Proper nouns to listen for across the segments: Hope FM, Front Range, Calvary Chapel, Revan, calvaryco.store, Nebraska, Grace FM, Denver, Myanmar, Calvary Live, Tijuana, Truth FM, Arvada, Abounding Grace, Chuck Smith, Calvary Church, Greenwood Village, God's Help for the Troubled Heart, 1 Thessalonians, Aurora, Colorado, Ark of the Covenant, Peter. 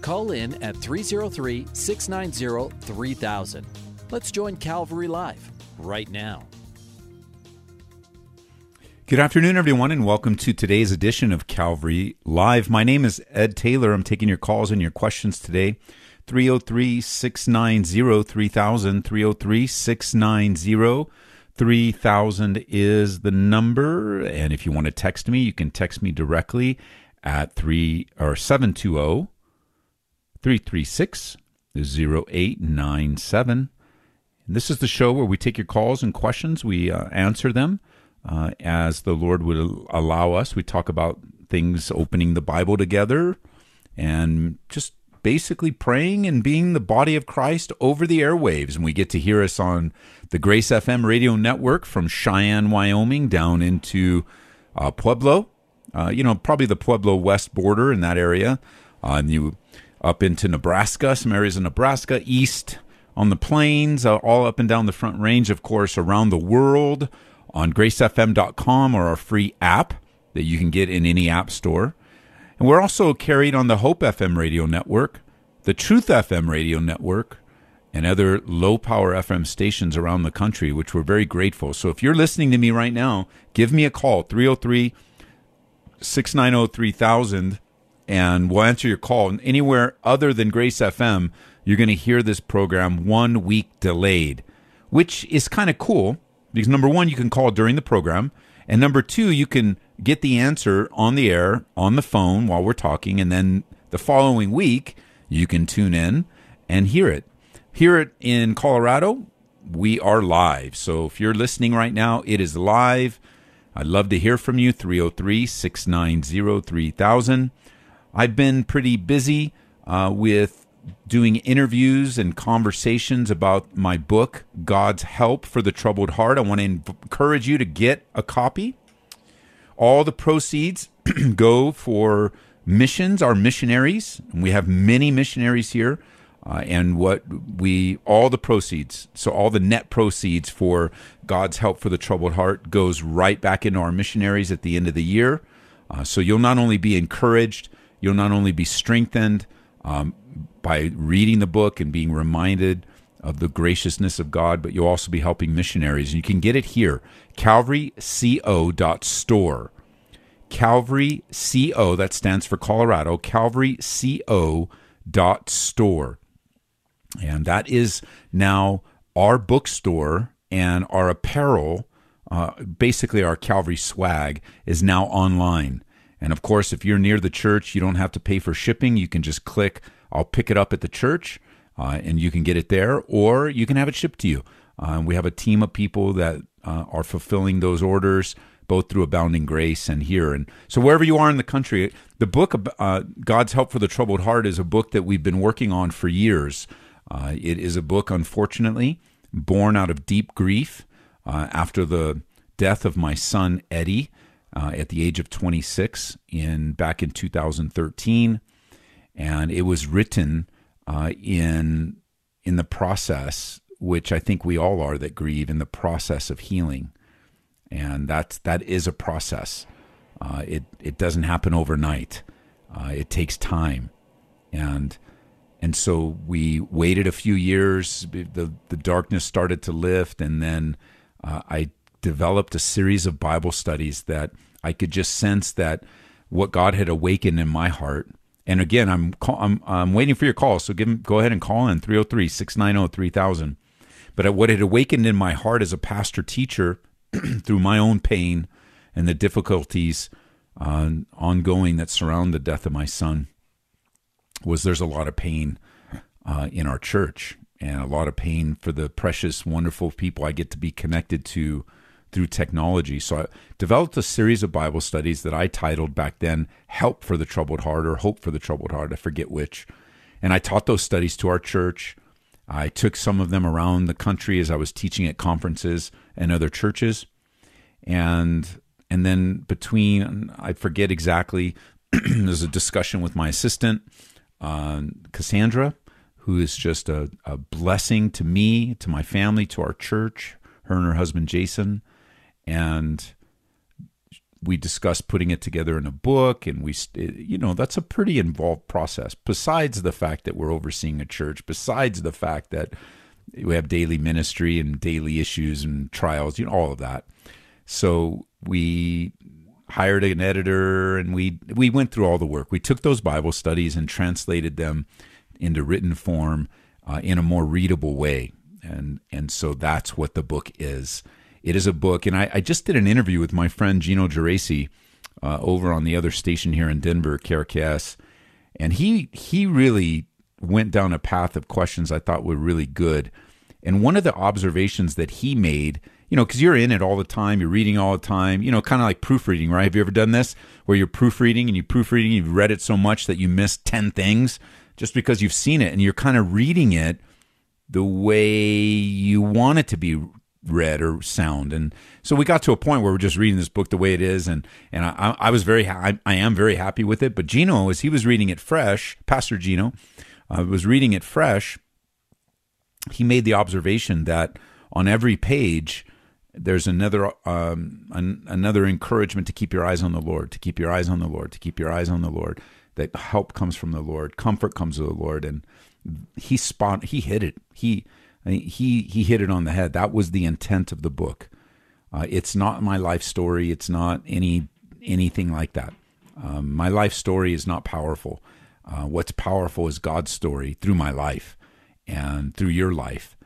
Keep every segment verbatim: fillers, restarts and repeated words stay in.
Call in at three oh three, six nine oh, three thousand. Let's join Calvary Live right now. Good afternoon, everyone, and welcome to today's edition of Calvary Live. My name is Ed Taylor. I'm taking your calls and your questions today. three oh three, six nine oh, three thousand. three oh three, six nine oh, three thousand is the number. And if you want to text me, you can text me directly at three or seven two oh, three three six, oh eight nine seven. This is the show where we take your calls and questions. We uh, answer them uh, as the Lord would allow us. We talk about things, opening the Bible together, and just basically praying and being the body of Christ over the airwaves. And we get to hear us on the Grace F M radio network from Cheyenne, Wyoming, down into uh, Pueblo, uh, you know, probably the Pueblo West border in that area. Uh, and you up into Nebraska, some areas of Nebraska, east on the plains, uh, all up and down the Front Range, of course, around the world on grace f m dot com or our free app that you can get in any app store. And we're also carried on the Hope F M radio network, the Truth F M radio network, and other low-power F M stations around the country, which we're very grateful. So if you're listening to me right now, give me a call, three oh three, six nine oh, three thousand. And we'll answer your call. And anywhere other than Grace F M, you're going to hear this program one week delayed, which is kind of cool because, number one, you can call during the program. And number two, you can get the answer on the air, on the phone while we're talking. And then the following week, you can tune in and hear it. Hear it in Colorado. We are live. So if you're listening right now, it is live. I'd love to hear from you, three oh three, six nine oh, three thousand. I've been pretty busy uh, with doing interviews and conversations about my book, God's Help for the Troubled Heart. I want to encourage you to get a copy. All the proceeds go for missions, our missionaries. And we have many missionaries here. Uh, and what we, all the proceeds, so all the net proceeds for God's Help for the Troubled Heart goes right back into our missionaries at the end of the year. Uh, so you'll not only be encouraged, you'll not only be strengthened um, by reading the book and being reminded of the graciousness of God, but you'll also be helping missionaries. And you can get it here, calvary co dot store. Calvary Co, that stands for Colorado, calvary co dot store. And that is now our bookstore, and our apparel, uh, basically our Calvary swag, is now online. And, of course, if you're near the church, you don't have to pay for shipping. You can just click, I'll pick it up at the church, uh, and you can get it there, or you can have it shipped to you. Uh, we have a team of people that uh, are fulfilling those orders, both through Abounding Grace and here. And so wherever you are in the country, the book, uh, God's Help for the Troubled Heart, is a book that we've been working on for years. Uh, it is a book, unfortunately, born out of deep grief uh, after the death of my son, Eddie, Uh, at the age of twenty-six, in back in two thousand thirteen, and it was written uh, in in the process, which I think we all are that grieve, in the process of healing, and that's that is a process. Uh, it it doesn't happen overnight. Uh, it takes time, and and so we waited a few years. The the darkness started to lift, and then uh, I. developed a series of Bible studies that I could just sense that what God had awakened in my heart. And again, I'm call, I'm, I'm waiting for your call, so give go ahead and call in, three oh three, six nine oh, three thousand. But what had awakened in my heart as a pastor-teacher through my own pain and the difficulties uh, ongoing that surround the death of my son was there's a lot of pain uh, in our church, and a lot of pain for the precious, wonderful people I get to be connected to through technology. So I developed a series of Bible studies that I titled back then, Help for the Troubled Heart or Hope for the Troubled Heart, I forget which. And I taught those studies to our church. I took some of them around the country as I was teaching at conferences and other churches. And and then between, I forget exactly, there's a discussion with my assistant, uh, Cassandra, who is just a, a blessing to me, to my family, to our church, her and her husband, Jason. And we discussed putting it together in a book, and we, you know, that's a pretty involved process, besides the fact that we're overseeing a church, besides the fact that we have daily ministry and daily issues and trials, you know, all of that. So we hired an editor, and we we went through all the work. We took those Bible studies and translated them into written form uh, in a more readable way. And and so that's what the book is. It is a book, and I, I just did an interview with my friend Gino Geraci uh, over on the other station here in Denver, K R K S, and he he really went down a path of questions I thought were really good. And one of the observations that he made, you know, because you're in it all the time, you're reading all the time, you know, kind of like proofreading, right? Have you ever done this, where you're proofreading and you proofreading, you've read it so much that you missed ten things just because you've seen it, and you're kind of reading it the way you want it to be read or sound. And so we got to a point where we're just reading this book the way it is, and and I, I was very ha- I, I am very happy with it. But Gino, as he was reading it fresh, Pastor Gino uh, was reading it fresh, he made the observation that on every page there's another um, an, another encouragement to keep your eyes on the Lord, to keep your eyes on the Lord, to keep your eyes on the Lord. That help comes from the Lord, comfort comes from the Lord, and he spot he hit it. He He he hit it on the head. That was the intent of the book. Uh, it's not my life story. It's not any anything like that. Um, my life story is not powerful. Uh, what's powerful is God's story through my life and through your life.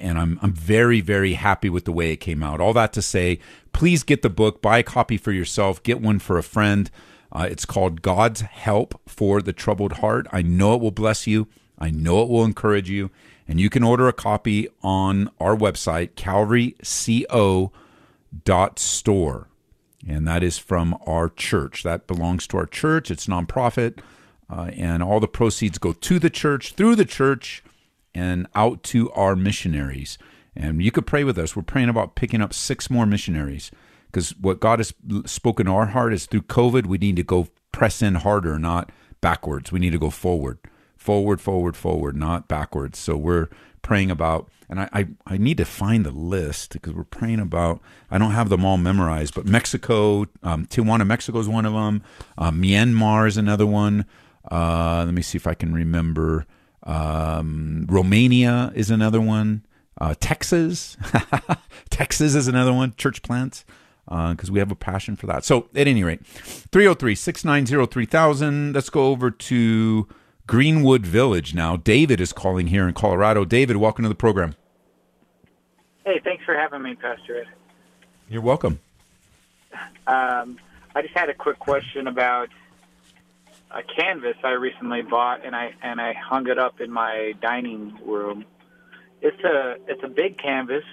And I'm I'm very, very happy with the way it came out. All that to say, please get the book. Buy a copy for yourself. Get one for a friend. Uh, it's called God's Help for the Troubled Heart. I know it will bless you. I know it will encourage you. And you can order a copy on our website, calvary co dot store. And that is from our church. That belongs to our church. It's nonprofit. Uh, and all the proceeds go to the church, through the church, and out to our missionaries. And you could pray with us. We're praying about picking up six more missionaries, because what God has spoken to our heart is through COVID, we need to go press in harder, not backwards. We need to go forward. Forward, forward, forward, not backwards. So we're praying about, and I, I, I need to find the list, because we're praying about, I don't have them all memorized, but Mexico, um, Tijuana, Mexico is one of them. Uh, Myanmar is another one. Uh, let me see if I can remember. Um, Romania is another one. Uh, Texas. Texas is another one. Church plants. Because uh, we have a passion for that. So at any rate, three oh three, six nine zero, three thousand. Let's go over to Greenwood Village now. David is calling here in Colorado. David, welcome to the program. Hey, thanks for having me, Pastor Ed. You're welcome. Um, I just had a quick question about a canvas I recently bought, and I and I hung it up in my dining room. It's a it's a big canvas.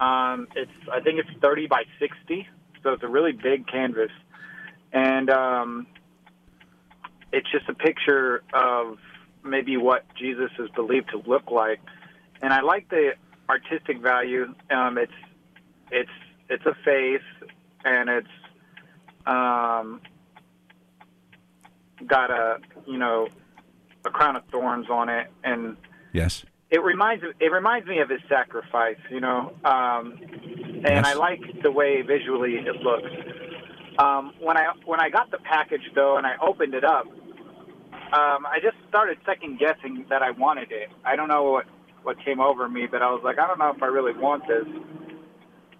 Um, it's I think it's thirty by sixty, so it's a really big canvas, and um, it's just a picture of maybe what Jesus is believed to look like, and I like the artistic value. Um, it's it's it's a face, and it's um, got a you know a crown of thorns on it, and yes, it reminds it reminds me of his sacrifice, you know, um, and yes. I like the way visually it looks. Um, when I when I got the package though, and I opened it up. Um, I just started second-guessing that I wanted it. I don't know what, what came over me, but I was like, I don't know if I really want this.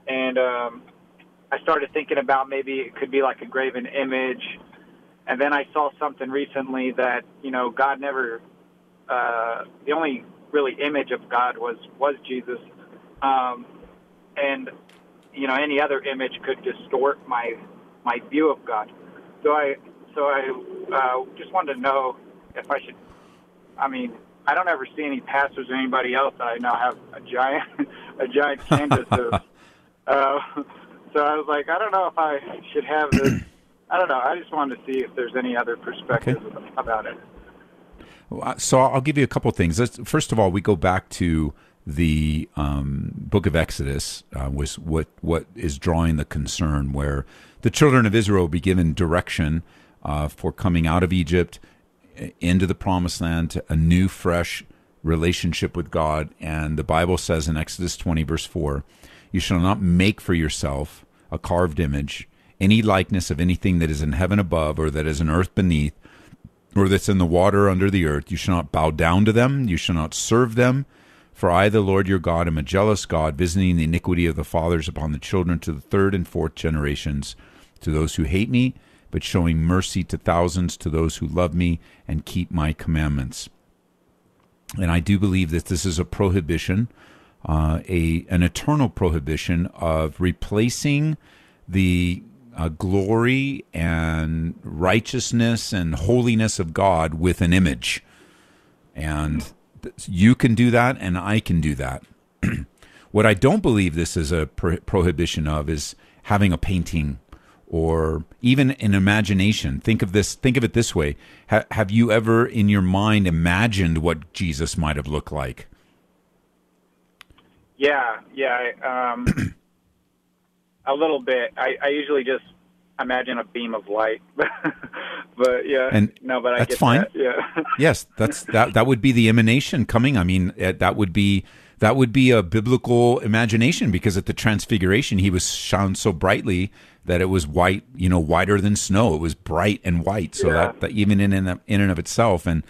And um, I started thinking about maybe it could be like a graven image. And then I saw something recently that, you know, God never uh, – the only really image of God was, was Jesus. Um, and, you know, any other image could distort my my view of God. So I – So I uh, just wanted to know if I should, I mean, I don't ever see any pastors or anybody else that I now have a giant a giant canvas of. Uh, so I was like, I don't know if I should have this. I don't know. I just wanted to see if there's any other perspective okay. about it. So I'll give you a couple of things. Let's, first of all, we go back to the um, book of Exodus, uh, was what, what is drawing the concern, where the children of Israel will be given direction uh, for coming out of Egypt into the promised land, a new, fresh relationship with God. And the Bible says in Exodus twenty, verse four, "You shall not make for yourself a carved image, any likeness of anything that is in heaven above, or that is in earth beneath, or that's in the water under the earth. You shall not bow down to them. You shall not serve them. For I, the Lord your God, am a jealous God, visiting the iniquity of the fathers upon the children to the third and fourth generations, to those who hate me, but showing mercy to thousands, to those who love me and keep my commandments." And I do believe that this is a prohibition, uh, a an eternal prohibition of replacing the uh, glory and righteousness and holiness of God with an image. And you can do that, and I can do that. What I don't believe this is a pro- prohibition of is having a painting or even an imagination. Think of this. Think of it this way: ha- have you ever, in your mind, imagined what Jesus might have looked like? Yeah, yeah, I, um, a little bit. I, I usually just imagine a beam of light. But yeah, and no, but I that's get fine. That. Yeah. Yes, that's that. That would be the emanation coming. I mean, that would be that would be a biblical imagination, because at the Transfiguration he was shone so brightly that it was white, you know, whiter than snow. It was bright and white. So yeah. that, that even in in in and of itself, and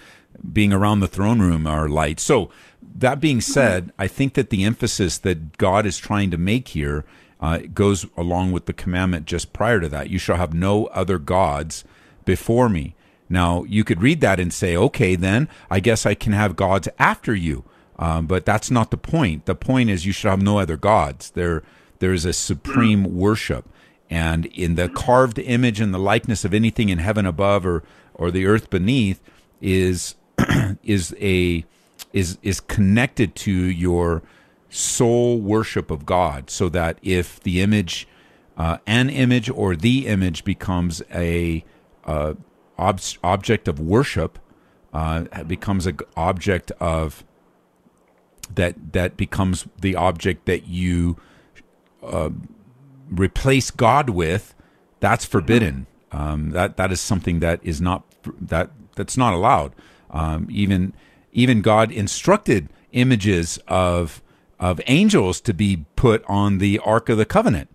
being around the throne room are light. So that being said, I think that the emphasis that God is trying to make here uh, goes along with the commandment just prior to that: "You shall have no other gods before me." Now, you could read that and say, okay, then I guess I can have gods after you. Um, but that's not the point. The point is you should have no other gods. There, there is a supreme worship. And in the carved image and the likeness of anything in heaven above or, or the earth beneath is is a is is connected to your soul worship of God, so that if the image, uh, an image or the image becomes a Uh, ob- object of worship, uh, becomes an object of that that becomes the object that you uh, replace God with. That's forbidden. Um, that that is something that is not that that's not allowed. Um, even even God instructed images of of angels to be put on the Ark of the Covenant.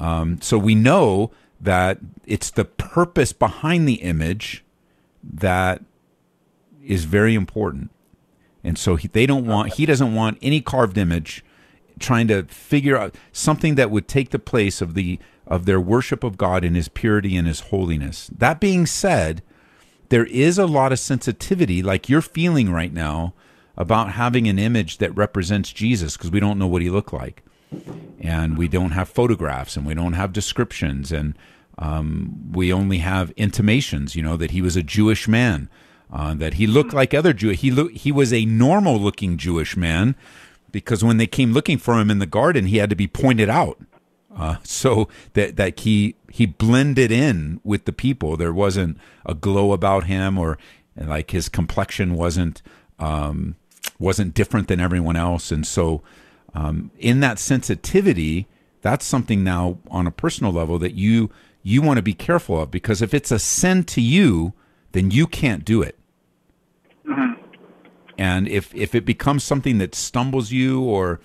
Um, so we know that it's the purpose behind the image that is very important. And so he, they don't want, he doesn't want any carved image trying to figure out something that would take the place of the of their worship of God in his purity and his holiness. That being said, there is a lot of sensitivity, like you're feeling right now, about having an image that represents Jesus, because we don't know what he looked like. And we don't have photographs, and we don't have descriptions, and um, we only have intimations, you know, that he was a Jewish man, uh, that he looked like other Jew. He lo- he was a normal-looking Jewish man, because when they came looking for him in the garden, he had to be pointed out. Uh, so that that he he blended in with the people. There wasn't a glow about him, or like his complexion wasn't um, wasn't different than everyone else, and so. Um, in that sensitivity, that's something now on a personal level that you you want to be careful of, because if it's a sin to you, then you can't do it. Mm-hmm. And if, if it becomes something that stumbles you or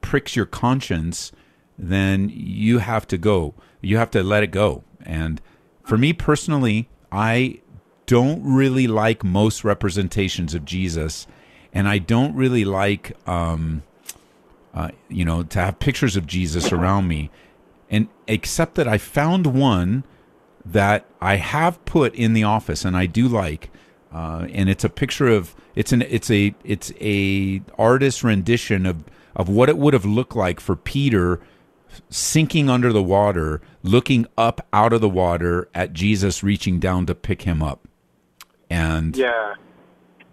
pricks your conscience, then you have to go. You have to let it go. And for me personally, I don't really like most representations of Jesus, and I don't really like... Um, Uh, you know, to have pictures of Jesus around me, and except that I found one that I have put in the office, and I do like, uh, and it's a picture of it's an it's a it's a artist's rendition of of what it would have looked like for Peter sinking under the water, looking up out of the water at Jesus reaching down to pick him up, and yeah.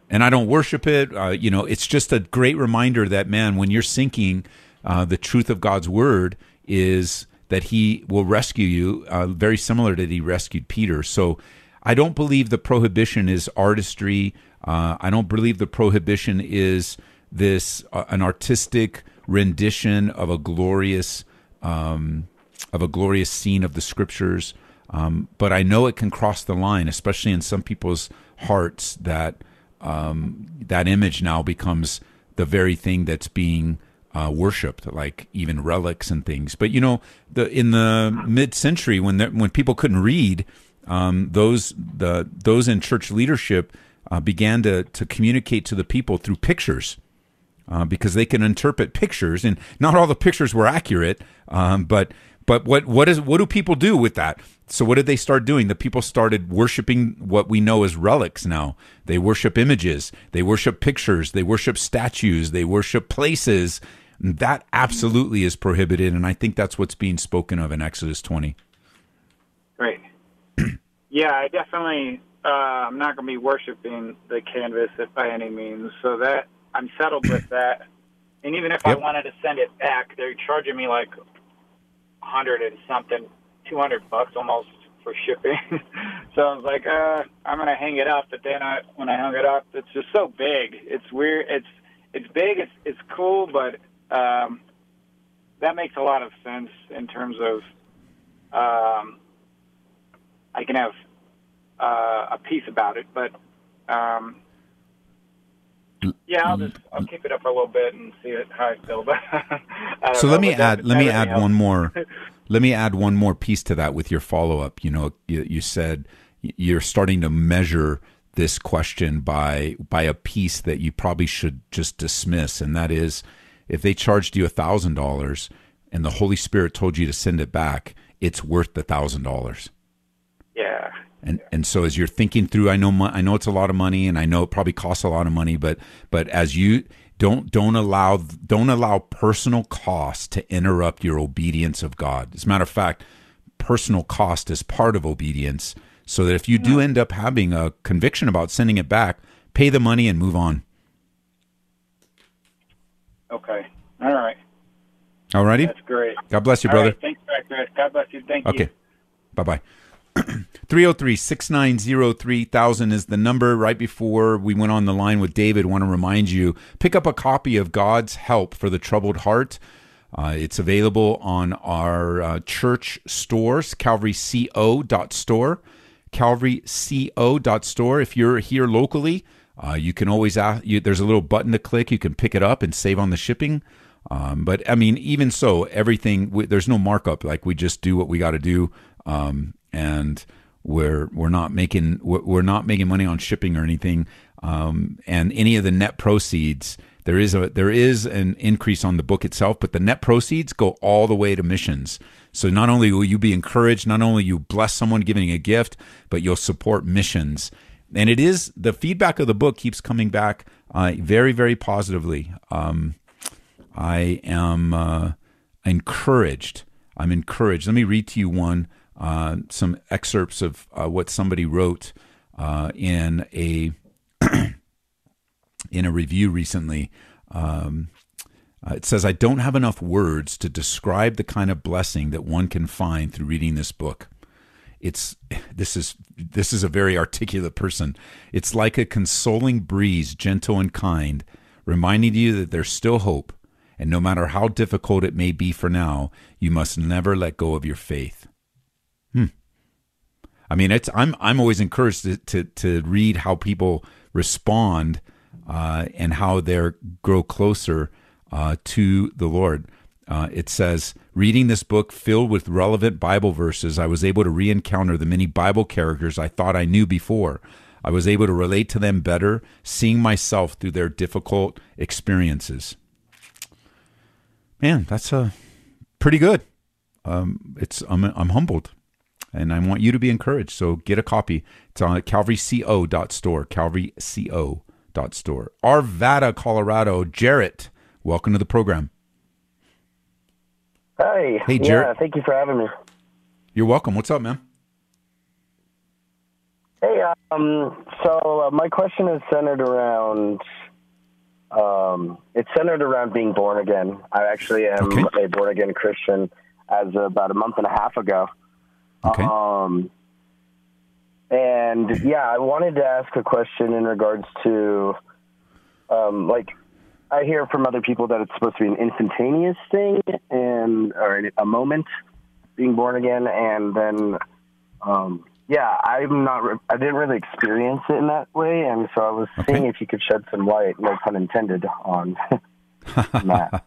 And I don't worship it. Uh, you know, it's just a great reminder that, man, when you're sinking, uh, the truth of God's word is that he will rescue you, uh, very similar to that he rescued Peter. So I don't believe the prohibition is artistry. Uh, I don't believe the prohibition is this uh, an artistic rendition of a glorious um, of a glorious scene of the Scriptures. Um, but I know it can cross the line, especially in some people's hearts, that um, that image now becomes the very thing that's being uh, worshipped, like even relics and things. But you know, the in the mid-century, when the, when people couldn't read, um, those the those in church leadership uh, began to to communicate to the people through pictures. Uh, because they can interpret pictures, and not all the pictures were accurate. Um, but but what what is what do people do with that? So what did they start doing? The people started worshiping what we know as relics now. They worship images, they worship pictures, they worship statues, they worship places. And that absolutely is prohibited, and I think that's what's being spoken of in Exodus twenty. Great. Yeah, I definitely. Uh, I'm not going to be worshiping the canvas by any means. So that. I'm settled with that. And even if yep. I wanted to send it back, they're charging me like a hundred and something, two hundred bucks almost for shipping. So I was like, uh, I'm going to hang it up. But then I, when I hung it up, it's just so big. It's weird. It's it's big. It's it's cool, but um, that makes a lot of sense in terms of um, I can have uh, a piece about it, but um, yeah, I'll just I'll keep it up for a little bit and see it, how I feel. But so let me add let me add else. one more let me add one more piece to that with your follow up. You know, you, you said you're starting to measure this question by by a piece that you probably should just dismiss, and that is, if they charged you a thousand dollars and the Holy Spirit told you to send it back, it's worth the thousand dollars. Yeah. And and so as you're thinking through, I know I know it's a lot of money, and I know it probably costs a lot of money, but but as you don't don't allow don't allow personal cost to interrupt your obedience of God. As a matter of fact, personal cost is part of obedience. So that if you do end up having a conviction about sending it back, pay the money and move on. Okay. All right. All righty. That's great. God bless you, brother. Right. Thanks, Chris. God bless you. Thank okay. you. Okay. Bye bye. three oh three, six nine zero, three thousand is the number. Right before we went on the line with David, I want to remind you, pick up a copy of God's Help for the Troubled Heart. Uh, it's available on our uh, church stores, calvary co dot store, calvary co dot store. If you're here locally, uh, you can always, ask, you, there's a little button to click. You can pick it up and save on the shipping. Um, but I mean, even so, everything, we, there's no markup. Like, we just do what we got to do. Um, and we're we're not making we're not making money on shipping or anything. Um, and any of the net proceeds, there is a there is an increase on the book itself, but the net proceeds go all the way to missions. So not only will you be encouraged, not only you bless someone giving a gift, but you'll support missions. And it is, the feedback of the book keeps coming back uh, very very positively. Um, I am uh, encouraged. I'm encouraged. Let me read to you one. Uh, some excerpts of uh, what somebody wrote uh, in a in a review recently. Um, uh, it says, "I don't have enough words to describe the kind of blessing that one can find through reading this book. It's this is this is a very articulate person. It's like a consoling breeze, gentle and kind, reminding you that there's still hope, and no matter how difficult it may be for now, you must never let go of your faith." Hmm. I mean, it's I'm I'm always encouraged to to, to read how people respond uh, and how they grow closer uh, to the Lord. Uh, it says, reading this book filled with relevant Bible verses, I was able to re-encounter the many Bible characters I thought I knew before. I was able to relate to them better, seeing myself through their difficult experiences. Man, that's a pretty good. Um, it's I'm I'm humbled. And I want you to be encouraged. So get a copy. It's on calvary co dot store, calvary co dot store. Arvada, Colorado. Jarrett, welcome to the program. Hi. Hey, Jarrett. Yeah, thank you for having me. You're welcome. What's up, man? Hey, um, so uh, my question is centered around, um, it's centered around being born again. I actually am okay. a born-again Christian as of about a month and a half ago. Okay. Um, And yeah, I wanted to ask a question in regards to, um, like, I hear from other people that it's supposed to be an instantaneous thing, and or a moment, being born again, and then, um, yeah, I'm not. Re- I didn't really experience it in that way, and so I was okay. seeing if you could shed some light, no pun intended, on that.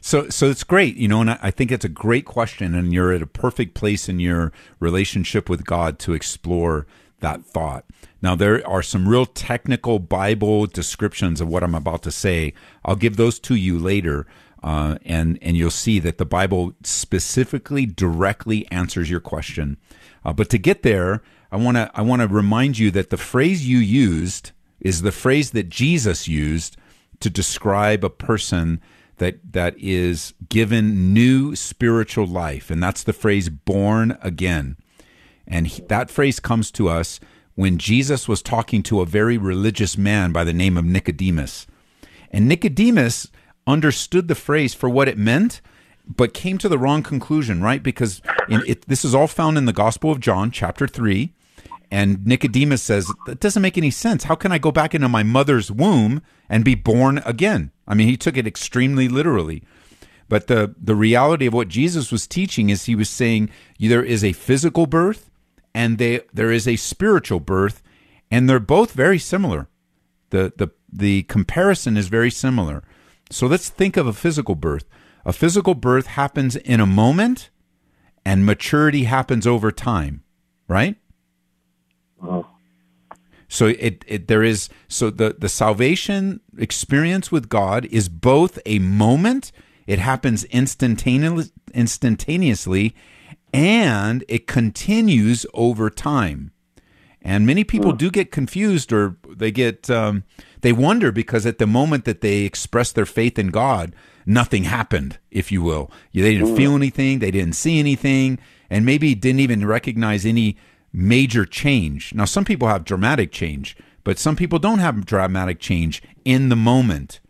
So, so it's great, you know, and I, I think it's a great question, and you're at a perfect place in your relationship with God to explore that thought. Now, there are some real technical Bible descriptions of what I'm about to say. I'll give those to you later, uh, and, and you'll see that the Bible specifically, directly answers your question. Uh, but to get there, I want to I want to remind you that the phrase you used is the phrase that Jesus used to describe a person that that is given new spiritual life, and that's the phrase born again. And he, that phrase comes to us when Jesus was talking to a very religious man by the name of Nicodemus. And Nicodemus understood the phrase for what it meant, but came to the wrong conclusion, right? Because in it, this is all found in the Gospel of John, chapter three. And Nicodemus says, that doesn't make any sense. How can I go back into my mother's womb and be born again? I mean, he took it extremely literally. But the, the reality of what Jesus was teaching is he was saying there is a physical birth and they, there is a spiritual birth, and they're both very similar. The, the, the comparison is very similar. So let's think of a physical birth. A physical birth happens in a moment, and maturity happens over time, right? So it, it there is so the, the salvation experience with God is both a moment, it happens instantaneously instantaneously, and it continues over time. And many people do get confused, or they get um, they wonder, because at the moment that they express their faith in God, nothing happened, if you will. They didn't feel anything, they didn't see anything, and maybe didn't even recognize any major change. Now, some people have dramatic change, but some people don't have dramatic change in the moment.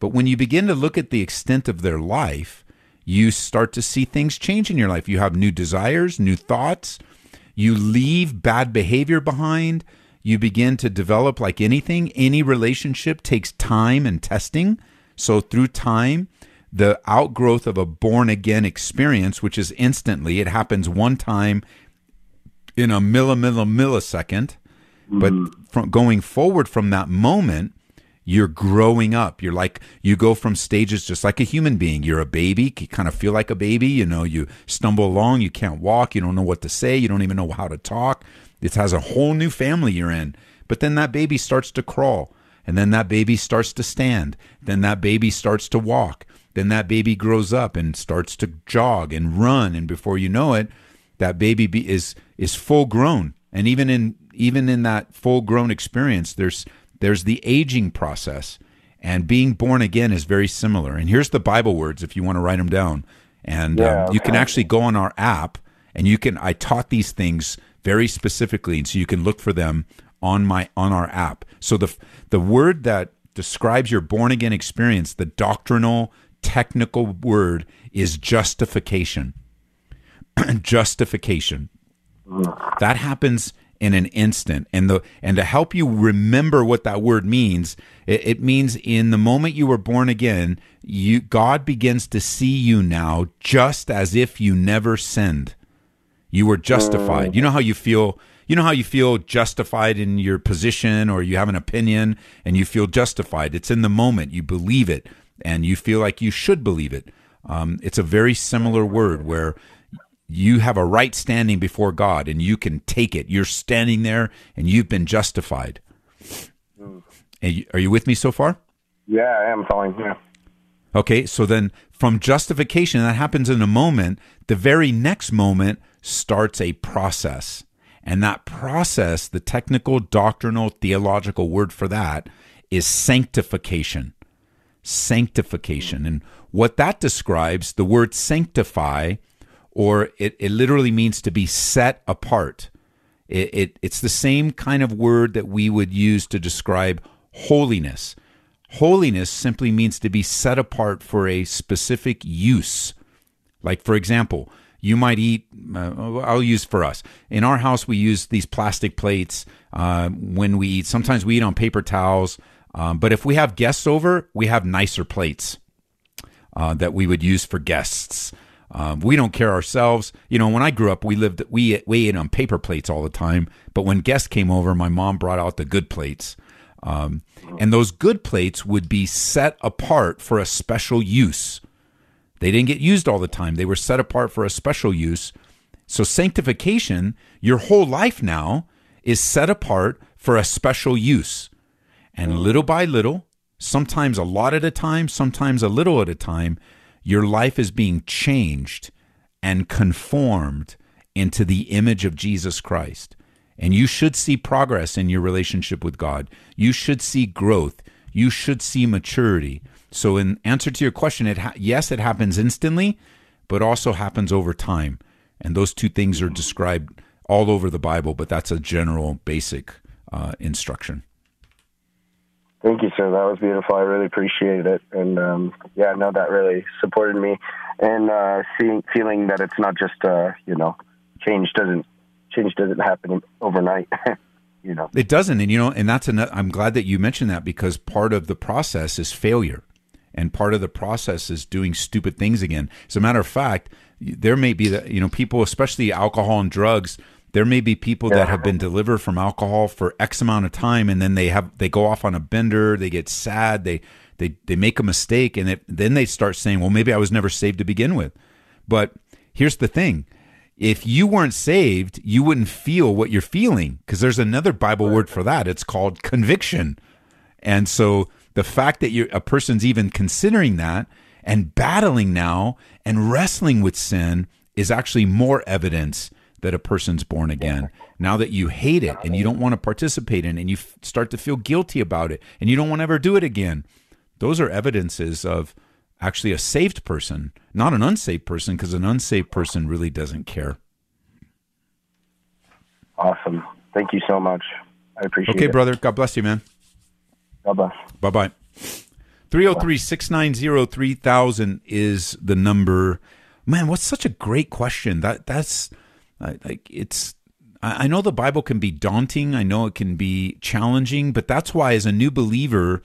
But when you begin to look at the extent of their life, you start to see things change in your life. You have new desires, new thoughts. You leave bad behavior behind. You begin to develop, like anything, any relationship takes time and testing. So through time, the outgrowth of a born-again experience, which is instantly, it happens one time in a milli, milli, millisecond, but from going forward from that moment, you're growing up. You're like, you go from stages just like a human being. You're a baby, you kind of feel like a baby, you know, you stumble along, you can't walk, you don't know what to say, you don't even know how to talk. It has a whole new family you're in. But then that baby starts to crawl, and then that baby starts to stand, then that baby starts to walk, then that baby grows up and starts to jog and run, and before you know it, that baby be, is is full grown. And even in even in that full grown experience, there's there's the aging process, and being born again is very similar. And here's the Bible words if you want to write them down. And yeah, um, okay. You can actually go on our app, and you can I taught these things very specifically, and so you can look for them on my on our app. So the the word that describes your born again experience, the doctrinal technical word, is justification. Justification. That happens in an instant. And the and to help you remember what that word means, it, it means in the moment you were born again, you God begins to see you now just as if you never sinned. You were justified. You know how you feel you know how you feel justified in your position, or you have an opinion and you feel justified. It's in the moment. You believe it, and you feel like you should believe it. Um, it's a very similar word where you have a right standing before God, and you can take it. You're standing there, and you've been justified. Mm. Are you with me so far? Yeah, I am following. Yeah. Okay, so then from justification, that happens in a moment. The very next moment starts a process. And that process, the technical, doctrinal, theological word for that is sanctification. Sanctification. Mm. And what that describes, the word sanctify, or it, it literally means to be set apart. It, it It's the same kind of word that we would use to describe holiness. Holiness simply means to be set apart for a specific use. Like, for example, You might eat, uh, I'll use for us. In our house, we use these plastic plates uh, when we eat. Sometimes we eat on paper towels. Um, but if we have guests over, we have nicer plates uh, that we would use for guests. Um, we don't care ourselves. You know, when I grew up, we lived, we, we ate on paper plates all the time. But when guests came over, my mom brought out the good plates. Um, and those good plates would be set apart for a special use. They didn't get used all the time. They were set apart for a special use. So sanctification, your whole life now, is set apart for a special use. And little by little, sometimes a lot at a time, sometimes a little at a time, your life is being changed and conformed into the image of Jesus Christ. And you should see progress in your relationship with God. You should see growth. You should see maturity. So in answer to your question, it ha- yes, it happens instantly, but also happens over time. And those two things are described all over the Bible, but that's a general basic uh, instruction. Thank you, sir. That was beautiful. I really appreciate it. And um, yeah, no, that really supported me. And uh, seeing, feeling that it's not just, uh, you know, change doesn't change doesn't happen overnight. You know, it doesn't. And, you know, and that's another, I'm glad that you mentioned that, because part of the process is failure. And part of the process is doing stupid things again. As a matter of fact, there may be, that, you know, people, especially alcohol and drugs, there may be people that have been delivered from alcohol for X amount of time, and then they have they go off on a bender, they get sad, they they they make a mistake, and it, then they start saying, well, maybe I was never saved to begin with. But here's the thing. If you weren't saved, you wouldn't feel what you're feeling, because there's another Bible word for that. It's called conviction. And so the fact that you're, a person's even considering that and battling now and wrestling with sin is actually more evidence that a person's born again. Now that you hate it and you don't want to participate in it and you f- start to feel guilty about it and you don't want to ever do it again, those are evidences of actually a saved person, not an unsaved person, because an unsaved person really doesn't care. Awesome. Thank you so much. I appreciate it. Okay, brother. God bless you, man. Bye-bye. Bye-bye. three oh three, six nine zero, three thousand is the number. Man, what's such a great question. That That's, like, it's, I know the Bible can be daunting. I know it can be challenging, but that's why as a new believer,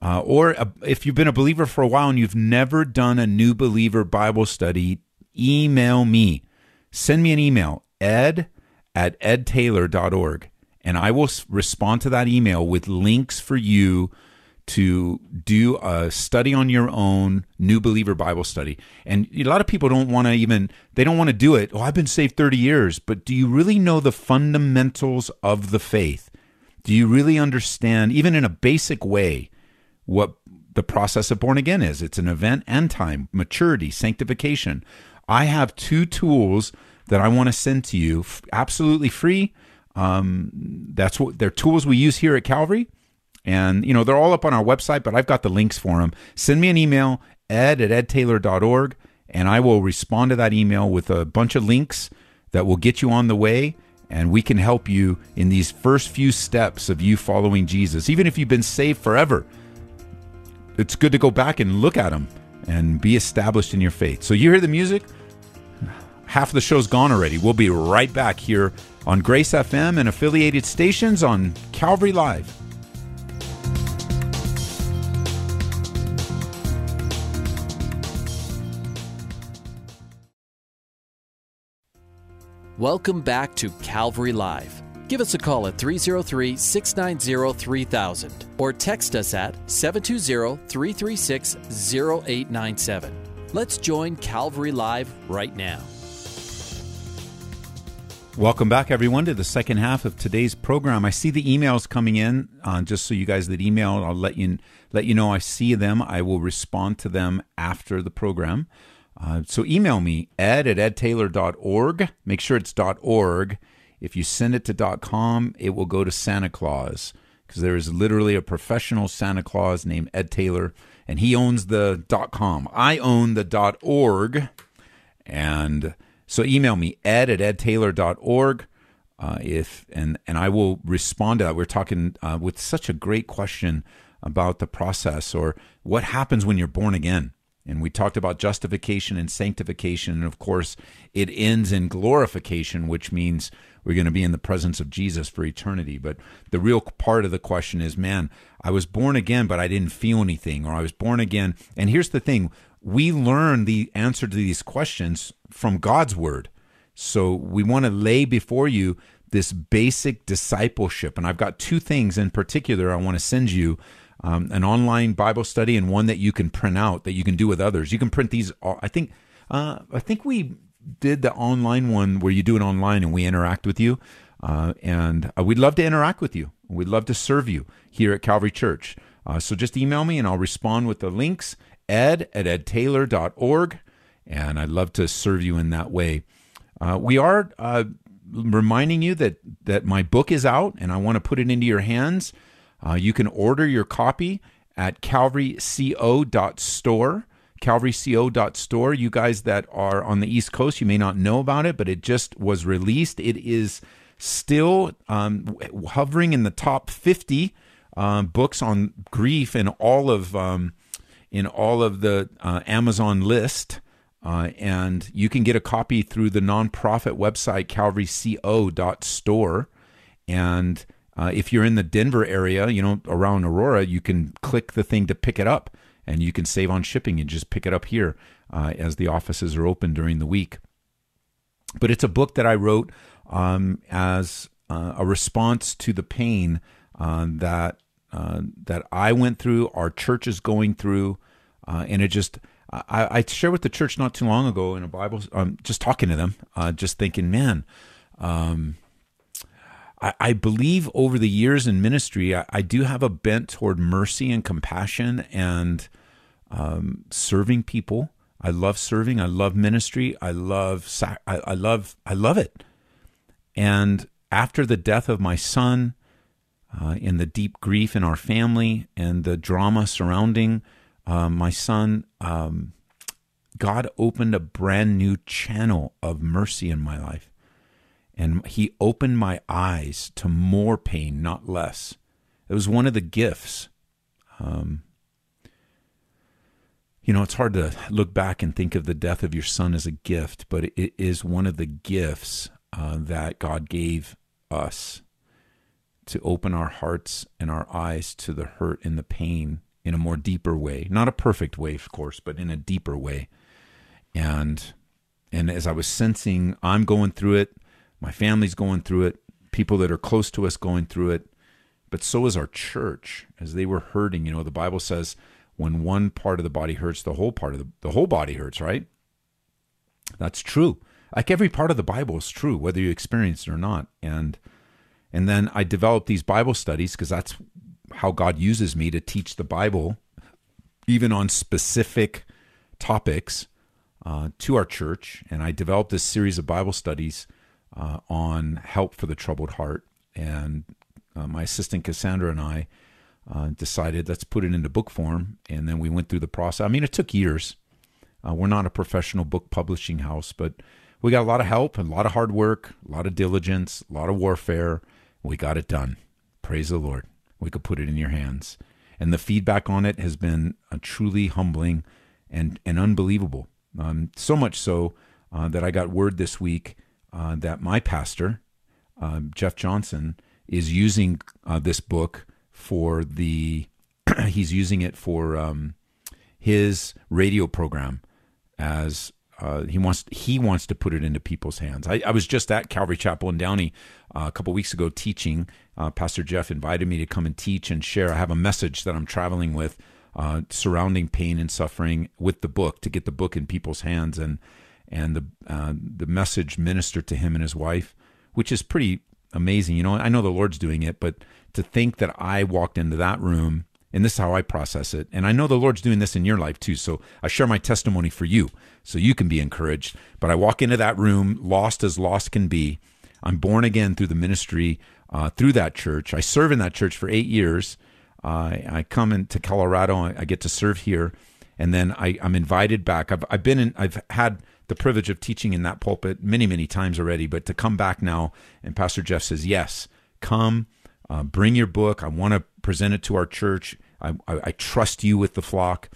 uh, or a, if you've been a believer for a while and you've never done a new believer Bible study, email me. Send me an email, ed at edtaylor dot org. And I will respond to that email with links for you to do a study on your own, New Believer Bible study. And a lot of people don't want to even, they don't want to do it. Oh, I've been saved thirty years. But do you really know the fundamentals of the faith? Do you really understand, even in a basic way, what the process of born again is? It's an event and time, maturity, sanctification. I have two tools that I want to send to you, absolutely free. Um, that's what they're tools we use here at Calvary. And, you know, they're all up on our website, but I've got the links for them. Send me an email, ed at edtaylor dot org, and I will respond to that email with a bunch of links that will get you on the way. And we can help you in these first few steps of you following Jesus. Even if you've been saved forever, it's good to go back and look at them and be established in your faith. So you hear the music. Half the show's gone already. We'll be right back here on Grace F M and affiliated stations on Calvary Live. Welcome back to Calvary Live. Give us a call at three oh three, six nine zero, three thousand or text us at seven two zero, three three six, zero eight nine seven. Let's join Calvary Live right now. Welcome back, everyone, to the second half of today's program. I see the emails coming in. Uh, just so you guys that email, I'll let you let you know I see them. I will respond to them after the program. Uh, so email me, ed at edtaylor dot org. Make sure it's .org. If you send it to .com, it will go to Santa Claus, because there is literally a professional Santa Claus named Ed Taylor, and he owns the .com. I own the .org, and... So email me, ed at edtaylor dot org, uh, if, and, and I will respond to that. We're talking uh, with such a great question about the process, or what happens when you're born again. And we talked about justification and sanctification. And of course, it ends in glorification, which means we're going to be in the presence of Jesus for eternity. But the real part of the question is, man, I was born again, but I didn't feel anything, or I was born again. And here's the thing. We learn the answer to these questions from God's word. So we want to lay before you this basic discipleship. And I've got two things in particular I want to send you. Um, an online Bible study, and one that you can print out that you can do with others. You can print these. I think uh, I think we did the online one where you do it online and we interact with you. Uh, and uh, we'd love to interact with you. We'd love to serve you here at Calvary Church. Uh, so just email me and I'll respond with the links, ed at edtaylor dot org. And I'd love to serve you in that way. Uh, we are uh, reminding you that, that my book is out and I want to put it into your hands. Uh, you can order your copy at calvary co dot store, calvary co dot store. You guys that are on the East Coast, you may not know about it, but it just was released. It is still um, hovering in the top fifty um, books on grief in all of um, in all of the uh, Amazon list. Uh, and you can get a copy through the nonprofit website, calvary co dot store. And Uh, if you're in the Denver area, you know, around Aurora, you can click the thing to pick it up, and you can save on shipping and just pick it up here uh, as the offices are open during the week. But it's a book that I wrote um, as uh, a response to the pain uh, that uh, that I went through, our church is going through, uh, and it just, I, I shared with the church not too long ago in a Bible, um, just talking to them, uh, just thinking, man, um, I believe over the years in ministry, I, I do have a bent toward mercy and compassion and um, serving people. I love serving. I love ministry. I love. Sac- I, I love. I love it. And after the death of my son, uh, and the deep grief in our family and the drama surrounding uh, my son, um, God opened a brand new channel of mercy in my life. And he opened my eyes to more pain, not less. It was one of the gifts. Um, you know, it's hard to look back and think of the death of your son as a gift, but it is one of the gifts uh, that God gave us to open our hearts and our eyes to the hurt and the pain in a more deeper way. Not a perfect way, of course, but in a deeper way. And, and as I was sensing, I'm going through it. My family's going through it, people that are close to us going through it, but so is our church as they were hurting. You know, the Bible says when one part of the body hurts, the whole part of the, the whole body hurts, right? That's true. Like every part of the Bible is true, whether you experience it or not. And and then I developed these Bible studies because that's how God uses me to teach the Bible, even on specific topics uh, to our church. And I developed this series of Bible studies Uh, on help for the troubled heart. And uh, my assistant Cassandra and I uh, decided, let's put it into book form. And then we went through the process. I mean, it took years. Uh, we're not a professional book publishing house, but we got a lot of help, a lot of hard work, a lot of diligence, a lot of warfare. We got it done. Praise the Lord. We could put it in your hands. And the feedback on it has been uh, truly humbling and, and unbelievable. Um, so much so uh, that I got word this week Uh, that my pastor, uh, Jeff Johnson, is using uh, this book for the, he's using it for um, his radio program as uh, he wants he wants to put it into people's hands. I, I was just at Calvary Chapel in Downey uh, a couple weeks ago teaching. Uh, Pastor Jeff invited me to come and teach and share. I have a message that I'm traveling with uh, surrounding pain and suffering with the book, to get the book in people's hands. And And the uh, the message ministered to him and his wife, which is pretty amazing. You know, I know the Lord's doing it, but to think that I walked into that room, and this is how I process it. And I know the Lord's doing this in your life too. So I share my testimony for you, so you can be encouraged. But I walk into that room, lost as lost can be. I'm born again through the ministry, uh, through that church. I serve in that church for eight years. Uh, I come into Colorado. I get to serve here, and then I, I'm invited back. I've I've been in. I've had the privilege of teaching in that pulpit many, many times already, but to come back now, and Pastor Jeff says, yes, come, uh, bring your book. I want to present it to our church. I, I, I trust you with the flock.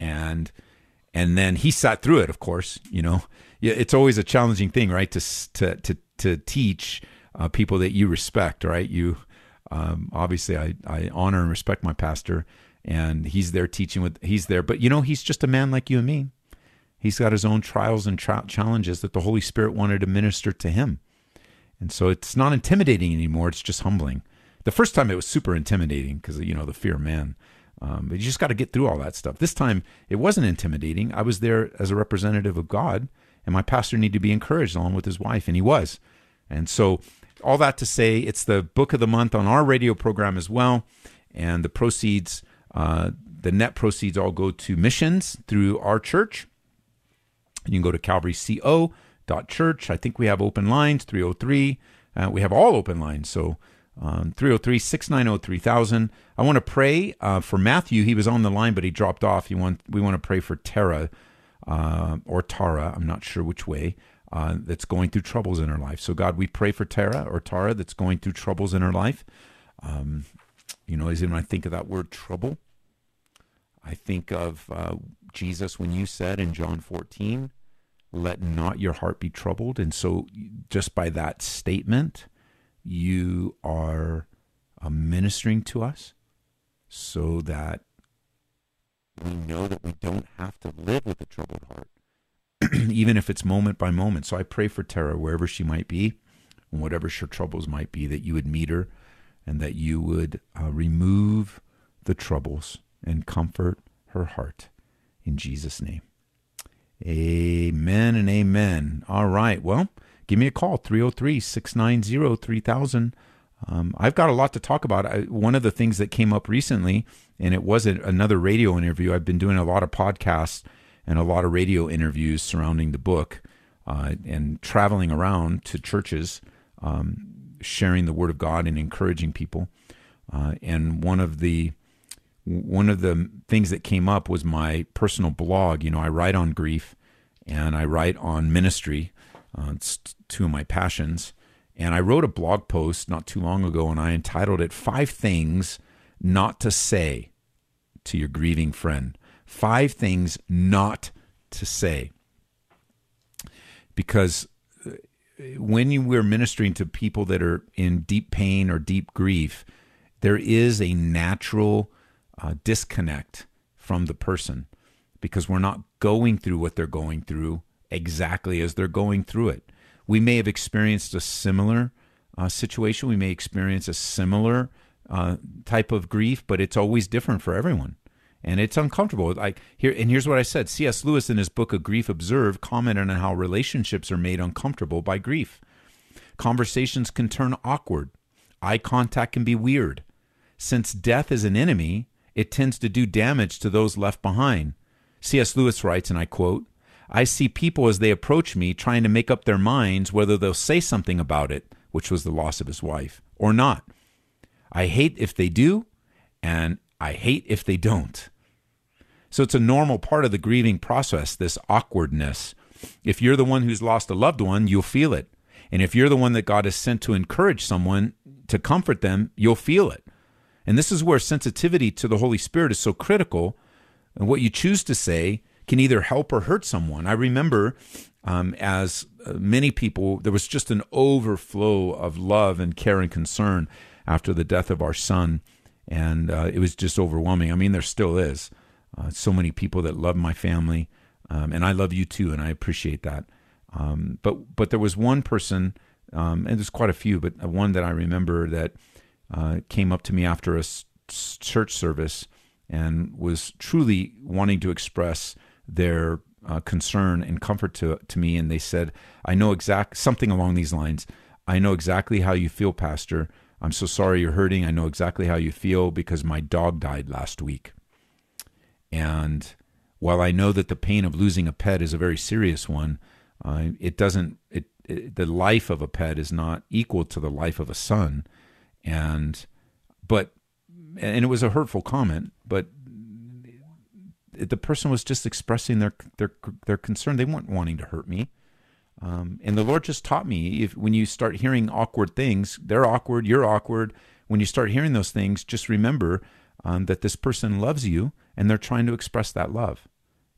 And And then he sat through it, of course. You know, it's always a challenging thing, right? To to to to teach uh, people that you respect, right? You um, obviously, I, I honor and respect my pastor, and he's there teaching with he's there. But you know, he's just a man like you and me. He's got his own trials and tra- challenges that the Holy Spirit wanted to minister to him, and so it's not intimidating anymore. It's just humbling. The first time it was super intimidating because, you know, the fear of man. Um, but you just got to get through all that stuff. This time, it wasn't intimidating. I was there as a representative of God, and my pastor needed to be encouraged along with his wife, and he was. And so all that to say, it's the book of the month on our radio program as well, and the proceeds, uh, the net proceeds all go to missions through our church. You can go to calvary co dot church. I think we have open lines, three oh three. Uh, we have all open lines, so... Um, three oh three, six nine oh, three thousand. I want to pray uh, for Matthew. He was on the line, but he dropped off. He want, we want to pray for Tara uh, or Tara, I'm not sure which way, uh, that's going through troubles in her life. So God, we pray for Tara or Tara that's going through troubles in her life. Um, you know, as when I think of that word trouble, I think of uh, Jesus when you said in John fourteen, let not your heart be troubled. And so just by that statement, you are uh, ministering to us so that we know that we don't have to live with a troubled heart, even if it's moment by moment. So I pray for Tara, wherever she might be, and whatever her troubles might be, that you would meet her and that you would uh, remove the troubles and comfort her heart. In Jesus' name, amen and amen. All right, well... give me a call, three oh three, six nine oh, three thousand. Um, I've got a lot to talk about. I, one of the things that came up recently, and it wasn't another radio interview. I've been doing a lot of podcasts and a lot of radio interviews surrounding the book uh, and traveling around to churches, um, sharing the Word of God and encouraging people. Uh, and one of the one of the things that came up was my personal blog. You know, I write on grief and I write on ministry. Uh, it's two of my passions. And I wrote a blog post not too long ago, and I entitled it, Five Things Not to Say to Your Grieving Friend. Five Things Not to Say. Because when you, we're ministering to people that are in deep pain or deep grief, there is a natural uh, disconnect from the person because we're not going through what they're going through exactly as they're going through it. We may have experienced a similar uh, situation. We may experience a similar uh, type of grief, but it's always different for everyone. And it's uncomfortable. Like here, and here's what I said. C S. Lewis, in his book, A Grief Observed, commented on how relationships are made uncomfortable by grief. Conversations can turn awkward. Eye contact can be weird. Since death is an enemy, it tends to do damage to those left behind. C S. Lewis writes, and I quote, I see people as they approach me trying to make up their minds whether they'll say something about it, which was the loss of his wife, or not. I hate if they do, and I hate if they don't. So it's a normal part of the grieving process, this awkwardness. If you're the one who's lost a loved one, you'll feel it. And if you're the one that God has sent to encourage someone, to comfort them, you'll feel it. And this is where sensitivity to the Holy Spirit is so critical. And what you choose to say can either help or hurt someone. I remember, um, as many people, there was just an overflow of love and care and concern after the death of our son, and uh, it was just overwhelming. I mean, there still is uh, so many people that love my family, um, and I love you too, and I appreciate that. Um, but but there was one person, um, and there's quite a few, but one that I remember that uh, came up to me after a s- church service and was truly wanting to express their uh, concern and comfort to to me, and they said, I know exact something along these lines. I know exactly how you feel, Pastor. I'm so sorry you're hurting. I know exactly how you feel because my dog died last week. And while I know that the pain of losing a pet is a very serious one, uh, it doesn't, it, it the life of a pet is not equal to the life of a son. And, but, and it was a hurtful comment, but the person was just expressing their their their concern. They weren't wanting to hurt me, um, and the Lord just taught me, if when you start hearing awkward things, they're awkward, you're awkward. When you start hearing those things, just remember um, that this person loves you, and they're trying to express that love.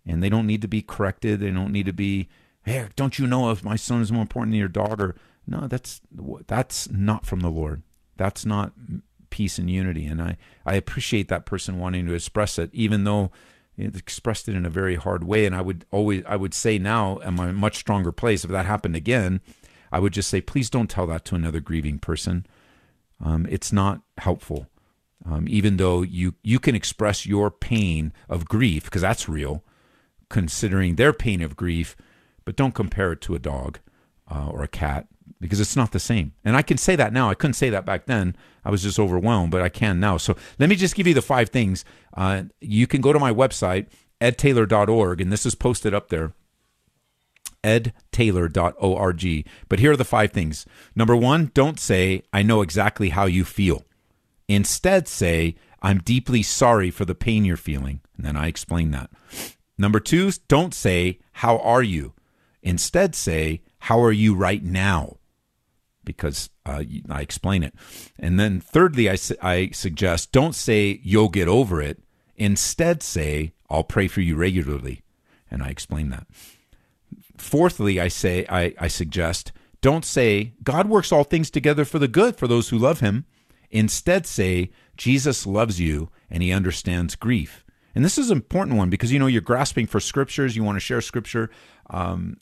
and they don't need to be corrected. They don't need to be, hey, don't you know if my son is more important than your daughter? No, that's that's not from the Lord. That's not peace and unity. And I, I appreciate that person wanting to express it, even though it expressed it in a very hard way. And I would always, I would say now, in my much stronger place, if that happened again, I would just say, please don't tell that to another grieving person. Um, it's not helpful. Um, even though you, you can express your pain of grief, because that's real, considering their pain of grief, but don't compare it to a dog uh, or a cat, because it's not the same. And I can say that now. I couldn't say that back then. I was just overwhelmed, but I can now. So let me just give you the five things. Uh, you can go to my website, ed taylor dot org, and this is posted up there, ed taylor dot org. But here are the five things. Number one, don't say, I know exactly how you feel. Instead say, I'm deeply sorry for the pain you're feeling. And then I explain that. Number two, don't say, how are you? Instead say, how are you right now? Because uh, I explain it. And then thirdly, I, su- I suggest, don't say, you'll get over it. Instead say, I'll pray for you regularly. And I explain that. Fourthly, I say, I, I suggest, don't say, God works all things together for the good for those who love him. Instead say, Jesus loves you and he understands grief. And this is an important one because, you know, you're grasping for scriptures. You want to share scripture. Um,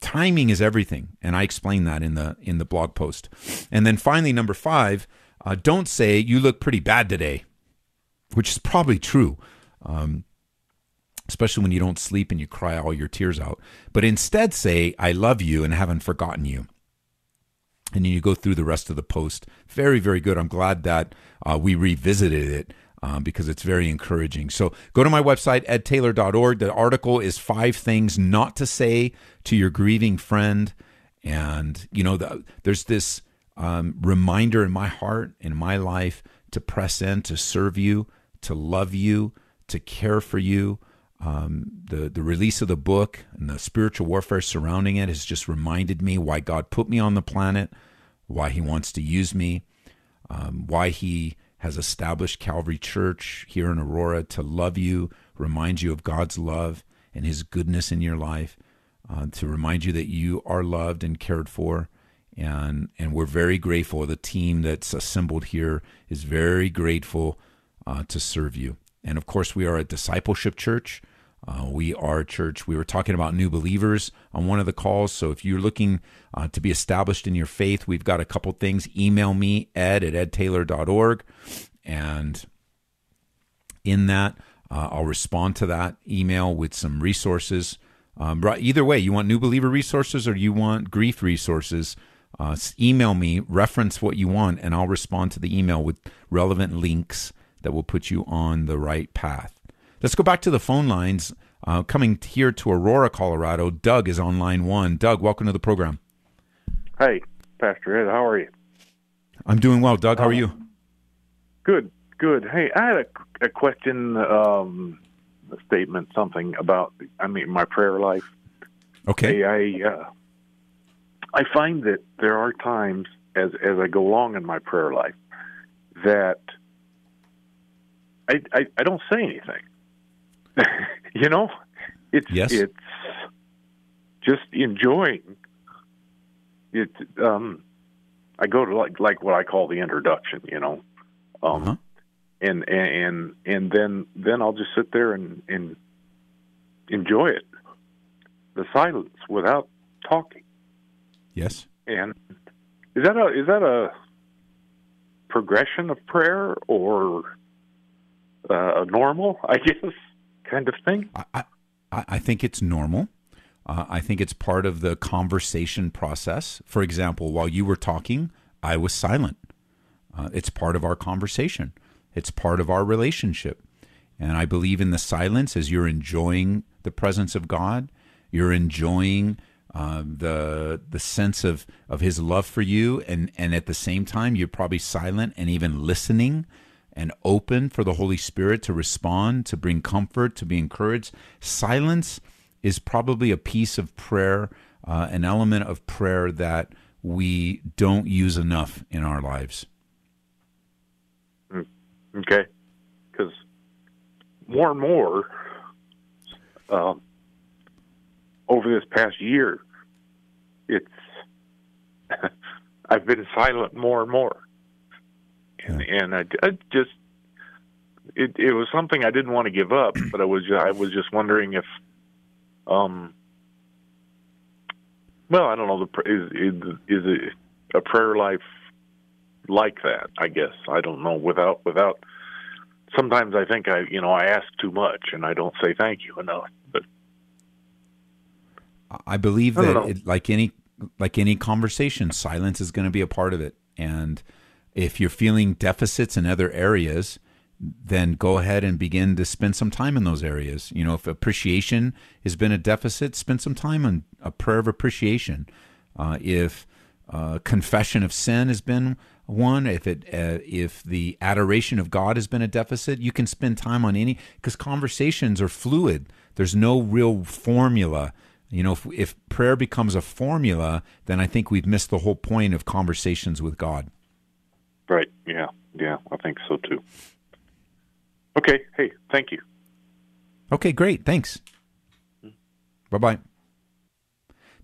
timing is everything. And I explain that in the in the blog post. And then finally, number five, uh, don't say you look pretty bad today, which is probably true, um, especially when you don't sleep and you cry all your tears out. But instead say, I love you and haven't forgotten you. And then you go through the rest of the post. Very, very good. I'm glad that uh, we revisited it um, because it's very encouraging. So go to my website, ed taylor dot org. The article is five things not to say to your grieving friend. And, you know, the, there's this um, reminder in my heart, in my life, to press in, to serve you, to love you, to care for you. Um, the, the release of the book and the spiritual warfare surrounding it has just reminded me why God put me on the planet, why he wants to use me, um, why he has established Calvary Church here in Aurora to love you, remind you of God's love and his goodness in your life, uh, to remind you that you are loved and cared for. And, and we're very grateful. The team that's assembled here is very grateful uh, to serve you. And of course, we are a discipleship church. Uh, we are a church. We were talking about new believers on one of the calls. So if you're looking uh, to be established in your faith, we've got a couple things. Email me, ed at ed taylor dot org. And in that, uh, I'll respond to that email with some resources. Um, either way, you want new believer resources or you want grief resources, uh, email me, reference what you want, and I'll respond to the email with relevant links that will put you on the right path. Let's go back to the phone lines. Uh, coming here to Aurora, Colorado, Doug is on line one. Doug, welcome to the program. Hey, Pastor Ed, how are you? I'm doing well, Doug. How um, are you? Good, good. Hey, I had a, a question, um, a statement, something about, I mean, my prayer life. Okay. Hey, I uh, I find that there are times as as I go along in my prayer life that I, I, I don't say anything, you know, it's, yes. It's just enjoying it. Um, I go to like, like what I call the introduction, you know, um, uh-huh. and, and, and then, then I'll just sit there and, and enjoy it. The silence without talking. Yes. And is that a, is that a progression of prayer or Uh, normal, I guess, kind of thing? I, I, I think it's normal. Uh, I think it's part of the conversation process. For example, while you were talking, I was silent. Uh, it's part of our conversation. It's part of our relationship. And I believe in the silence as you're enjoying the presence of God. You're enjoying uh, the the sense of, of his love for you. And, and at the same time, you're probably silent and even listening and open for the Holy Spirit to respond, to bring comfort, to be encouraged. Silence is probably a piece of prayer, uh, an element of prayer that we don't use enough in our lives. Okay. Because more and more, uh, over this past year, it's I've been silent more and more, and, yeah. and I, I just it, it was something I didn't want to give up, but I was I was just wondering if, um, well, I don't know, the is is, is a prayer life like that? I guess I don't know. Without without. Sometimes I think I, you know, I ask too much and I don't say thank you enough. But I believe that, I it, like any like any conversation, silence is going to be a part of it. And if you're feeling deficits in other areas, then go ahead and begin to spend some time in those areas. You know, if appreciation has been a deficit, spend some time on a prayer of appreciation. Uh, if uh, confession of sin has been one, if it uh, if the adoration of God has been a deficit, you can spend time on any, because conversations are fluid. There's no real formula. You know, if, if prayer becomes a formula, then I think we've missed the whole point of conversations with God. Right. Yeah. Yeah. I think so too. Okay. Hey. Thank you. Okay. Great. Thanks. Bye bye.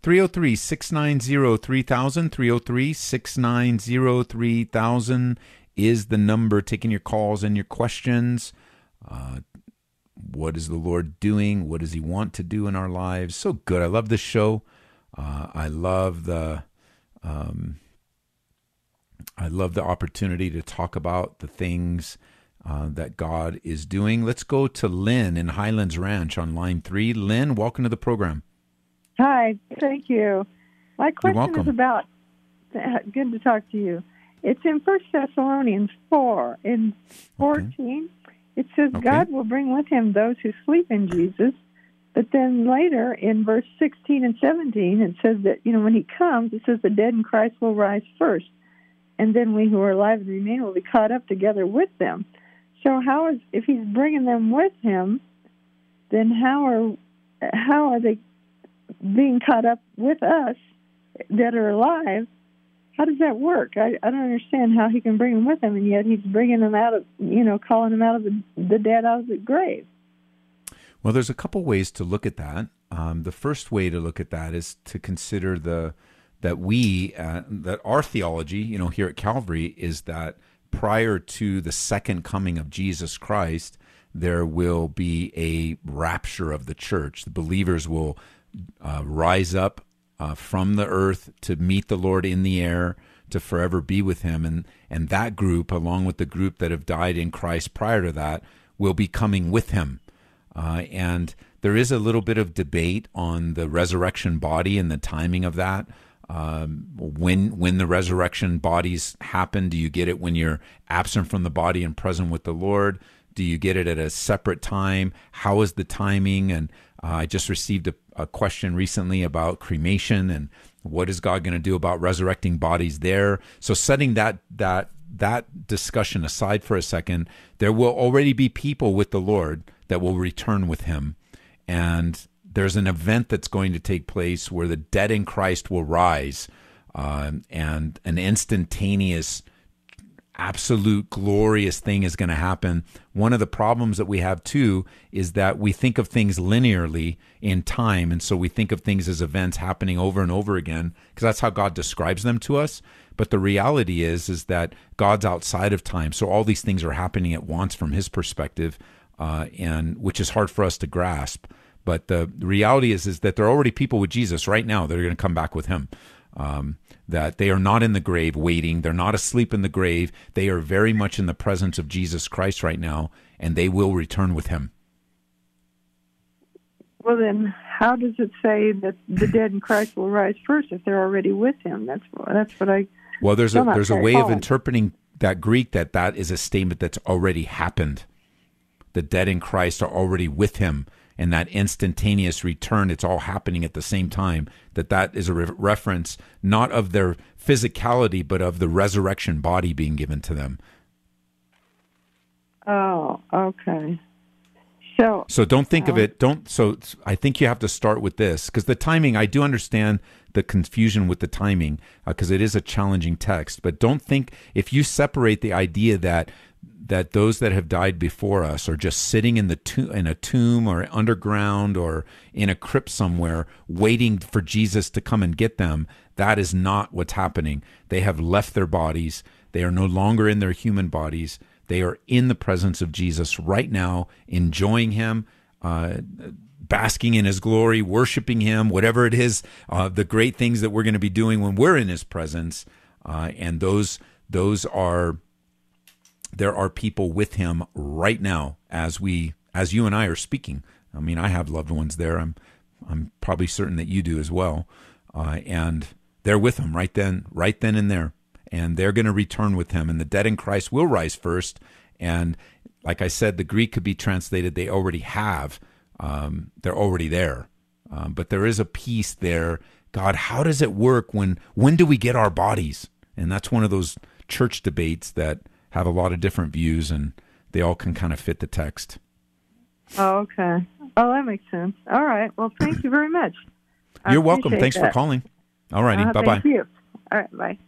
three oh three, six nine zero, three thousand, three oh three, six nine zero, three thousand is the number. Taking your calls and your questions. Uh, what is the Lord doing? What does He want to do in our lives? So good. I love this show. Uh, I love the um, I love the opportunity to talk about the things uh, that God is doing. Let's go to Lynn in Highlands Ranch on line three. Lynn, welcome to the program. Hi, thank you. My question is about, good to talk to you. It's in First Thessalonians four, in fourteen, okay. It says, okay. God will bring with Him those who sleep in Jesus, but then later in verse sixteen and seventeen, it says that, you know, when He comes, it says the dead in Christ will rise first, and then we who are alive and remain will be caught up together with them. So how is, if He's bringing them with Him, then how are how are they being caught up with us that are alive? How does that work? I, I don't understand how He can bring them with Him, and yet He's bringing them out of, you know, calling them out of the, the dead, out of the grave. Well, there's a couple ways to look at that. Um, the first way to look at that is to consider the that we, uh, that our theology, you know, here at Calvary is that prior to the second coming of Jesus Christ, there will be a rapture of the church. The believers will Uh, rise up uh, from the earth to meet the Lord in the air, to forever be with Him. And, and that group, along with the group that have died in Christ prior to that, will be coming with Him. Uh, and there is a little bit of debate on the resurrection body and the timing of that. Um, when when the resurrection bodies happen, do you get it when you're absent from the body and present with the Lord? Do you get it at a separate time? How is the timing? And uh, I just received a a question recently about cremation and what is God going to do about resurrecting bodies there. So setting that that that discussion aside for a second, there will already be people with the Lord that will return with Him. And there's an event that's going to take place where the dead in Christ will rise uh, and an instantaneous, absolute glorious thing is going to happen. One of the problems that we have too is that we think of things linearly in time, and so we think of things as events happening over and over again because that's how God describes them to us. But the reality is is that God's outside of time, so all these things are happening at once from His perspective, uh, and which is hard for us to grasp. But the reality is is that there are already people with Jesus right now that are going to come back with Him. Um, that they are not in the grave waiting. They're not asleep in the grave. They are very much in the presence of Jesus Christ right now, and they will return with Him. Well, then how does it say that the dead in Christ will rise first if they're already with Him? That's that's what I... Well, there's a, there's a way of interpreting that Greek that that is a statement that's already happened. The dead in Christ are already with Him. And that instantaneous return, it's all happening at the same time, that that is a re- reference not of their physicality, but of the resurrection body being given to them. Oh, okay. So so don't think uh, of it, don't, so I think you have to start with this, because the timing, I do understand the confusion with the timing, because uh, it is a challenging text, but don't think, if you separate the idea that that those that have died before us are just sitting in the to- in a tomb or underground or in a crypt somewhere waiting for Jesus to come and get them. That is not what's happening. They have left their bodies. They are no longer in their human bodies. They are in the presence of Jesus right now, enjoying him, uh, basking in his glory, worshiping him, whatever it is, uh, the great things that we're going to be doing when we're in his presence. Uh, and those those are, there are people with him right now as we, as you and I are speaking. I mean, I have loved ones there. I'm, I'm probably certain that you do as well. Uh, and they're with him right then, right then and there. And they're going to return with him. And the dead in Christ will rise first. And like I said, the Greek could be translated, they already have. Um, they're already there. Um, but there is a peace there. God, how does it work? When when do we get our bodies? And that's one of those church debates that have a lot of different views, and they all can kind of fit the text. Oh, okay. Oh, that makes sense. All right. Well, thank you very much. You're welcome. Thanks that. for calling. All righty. Uh, Bye-bye. Thank you. All right. Bye.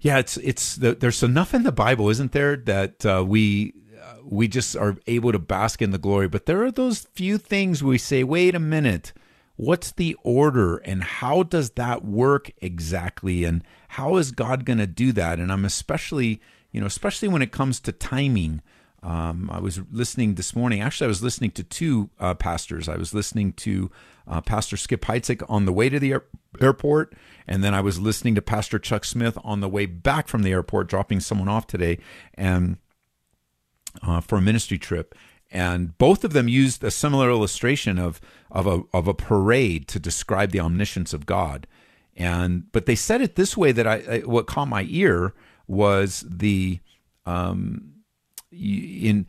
Yeah, it's it's the, there's enough in the Bible, isn't there, that uh, we uh, we just are able to bask in the glory. But there are those few things we say, wait a minute, what's the order and how does that work exactly? And how is God going to do that? And I'm especially, you know, especially when it comes to timing. Um, I was listening this morning. Actually, I was listening to two uh, pastors. I was listening to uh, Pastor Skip Heitzig on the way to the air- airport. And then I was listening to Pastor Chuck Smith on the way back from the airport, dropping someone off today and uh, for a ministry trip. And both of them used a similar illustration of of a of a parade to describe the omniscience of God. And but they said it this way that I, I what caught my ear was the um in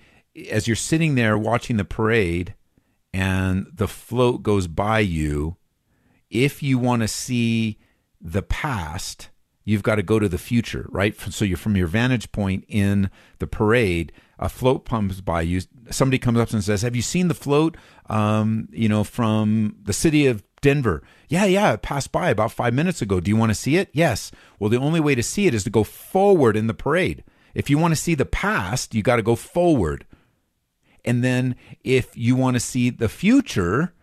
as you're sitting there watching the parade and the float goes by you. If you want to see the past, you've got to go to the future, right? So you're from your vantage point in the parade. A float comes by you. Somebody comes up and says, "Have you seen the float? Um, you know, from the city of Denver." "Yeah, yeah, it passed by about five minutes ago. Do you want to see it?" "Yes." Well, the only way to see it is to go forward in the parade. If you want to see the past, you got to go forward. And then if you want to see the future,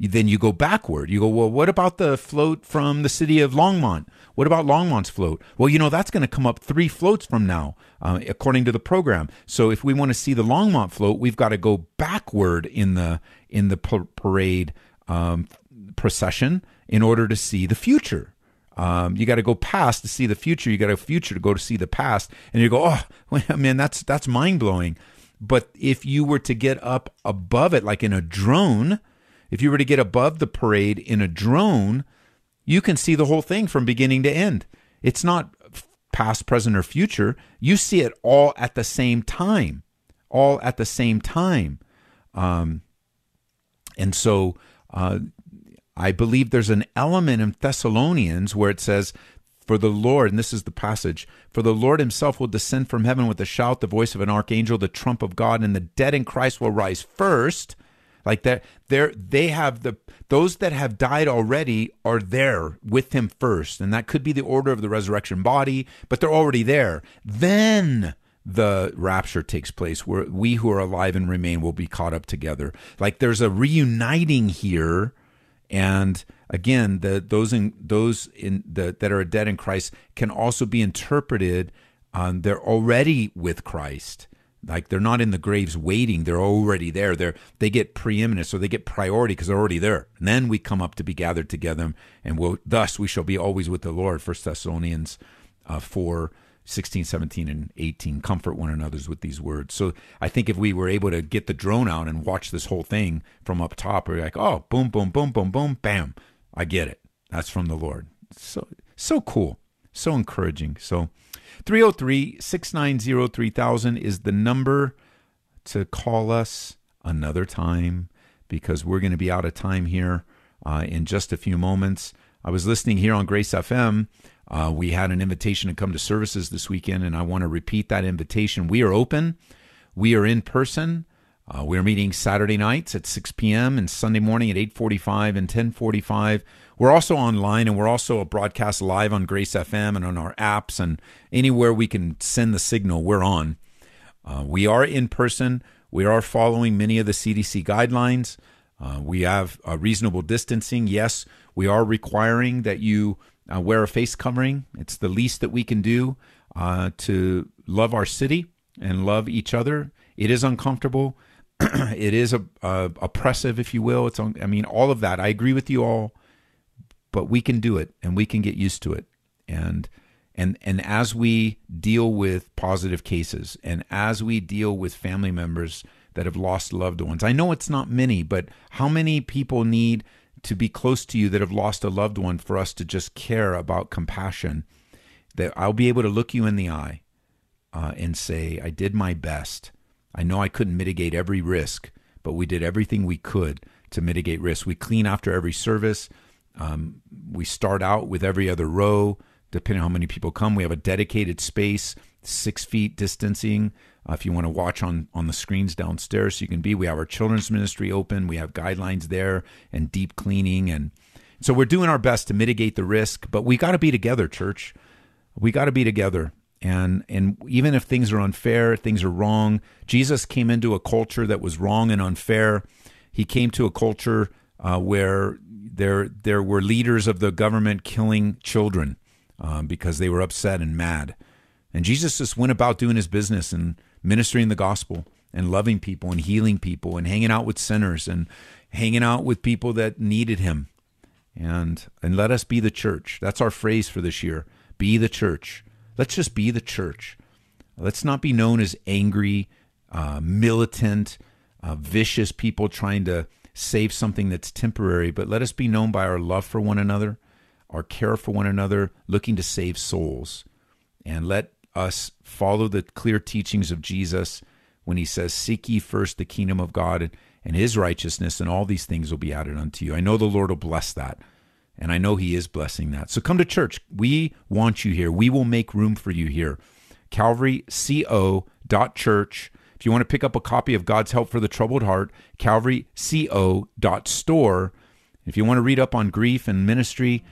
then you go backward. You go, "Well, what about the float from the city of Longmont? What about Longmont's float? Well, you know, that's going to come up three floats from now, uh, according to the program. So if we want to see the Longmont float, we've got to go backward in the in the par- parade um, procession in order to see the future. Um, you got to go past to see the future. You got a future to go to see the past." And you go, "Oh, man, that's that's mind-blowing." But if you were to get up above it, like in a drone, if you were to get above the parade in a drone, you can see the whole thing from beginning to end. It's not past, present, or future. You see it all at the same time, all at the same time. Um, and so uh, I believe there's an element in Thessalonians where it says, "For the Lord," and this is the passage, "for the Lord himself will descend from heaven with a shout, the voice of an archangel, the trump of God, and the dead in Christ will rise first." Like that, they're, they have the those that have died already are there with him first, and that could be the order of the resurrection body, but they're already there. Then the rapture takes place, where we who are alive and remain will be caught up together. Like there's a reuniting here, and again, the those in those in the that are dead in Christ can also be interpreted. Um, they're already with Christ. Like they're not in the graves waiting. They're already there. They're, they get preeminence, or they get priority because they're already there. And then we come up to be gathered together, and we'll, thus we shall be always with the Lord. First Thessalonians uh, four, sixteen, seventeen, and eighteen. Comfort one another with these words. So I think if we were able to get the drone out and watch this whole thing from up top, we're like, "Oh, boom, boom, boom, boom, boom, bam. I get it. That's from the Lord." So, so cool. So encouraging. So three oh three, six nine zero, three thousand is the number to call us another time, because we're going to be out of time here uh, in just a few moments. I was listening here on Grace F M. Uh, we had an invitation to come to services this weekend, and I want to repeat that invitation. We are open. We are in person. Uh, we're meeting Saturday nights at six p.m. and Sunday morning at eight forty-five and ten forty-five. We're also online, and we're also a broadcast live on Grace F M and on our apps, and anywhere we can send the signal, we're on. Uh, we are in person. We are following many of the C D C guidelines. Uh, we have uh, reasonable distancing. Yes, we are requiring that you uh, wear a face covering. It's the least that we can do uh, to love our city and love each other. It is uncomfortable. It is a, a, oppressive, if you will. It's un- I mean, all of that. I agree with you all, but we can do it, and we can get used to it. And and and as we deal with positive cases, and as we deal with family members that have lost loved ones. I know it's not many, but how many people need to be close to you that have lost a loved one for us to just care about compassion, that I'll be able to look you in the eye uh, and say, I did my best. I know I couldn't mitigate every risk, but we did everything we could to mitigate risk. We clean after every service. Um, we start out with every other row, depending on how many people come. We have a dedicated space, six feet distancing. Uh, if you want to watch on, on the screens downstairs, so you can be. We have our children's ministry open. We have guidelines there and deep cleaning. And so we're doing our best to mitigate the risk, but we got to be together, church. We got to be together. And and even if things are unfair, things are wrong, Jesus came into a culture that was wrong and unfair. He came to a culture uh, where there there were leaders of the government killing children um, because they were upset and mad. And Jesus just went about doing his business and ministering the gospel and loving people and healing people and hanging out with sinners and hanging out with people that needed him. And and let us be the church. That's our phrase for this year. Be the church. Let's just be the church. Let's not be known as angry, uh, militant, uh, vicious people trying to save something that's temporary, but let us be known by our love for one another, our care for one another, looking to save souls. And let us follow the clear teachings of Jesus when he says, seek ye first the kingdom of God and his righteousness, and all these things will be added unto you. I know the Lord will bless that. And I know he is blessing that. So come to church. We want you here. We will make room for you here. calvary co dot church. If you want to pick up a copy of God's Help for the Troubled Heart, calvary co dot store. If you want to read up on grief and ministry,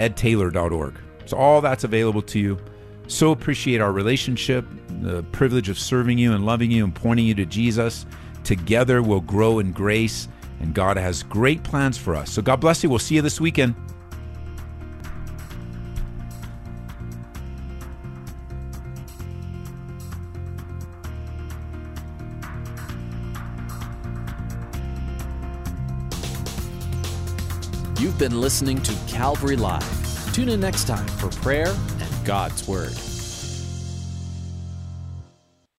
ed taylor dot org. So all that's available to you. So appreciate our relationship, the privilege of serving you and loving you and pointing you to Jesus. Together we'll grow in grace. And God has great plans for us. So God bless you. We'll see you this weekend. You've been listening to Calvary Live. Tune in next time for prayer and God's Word.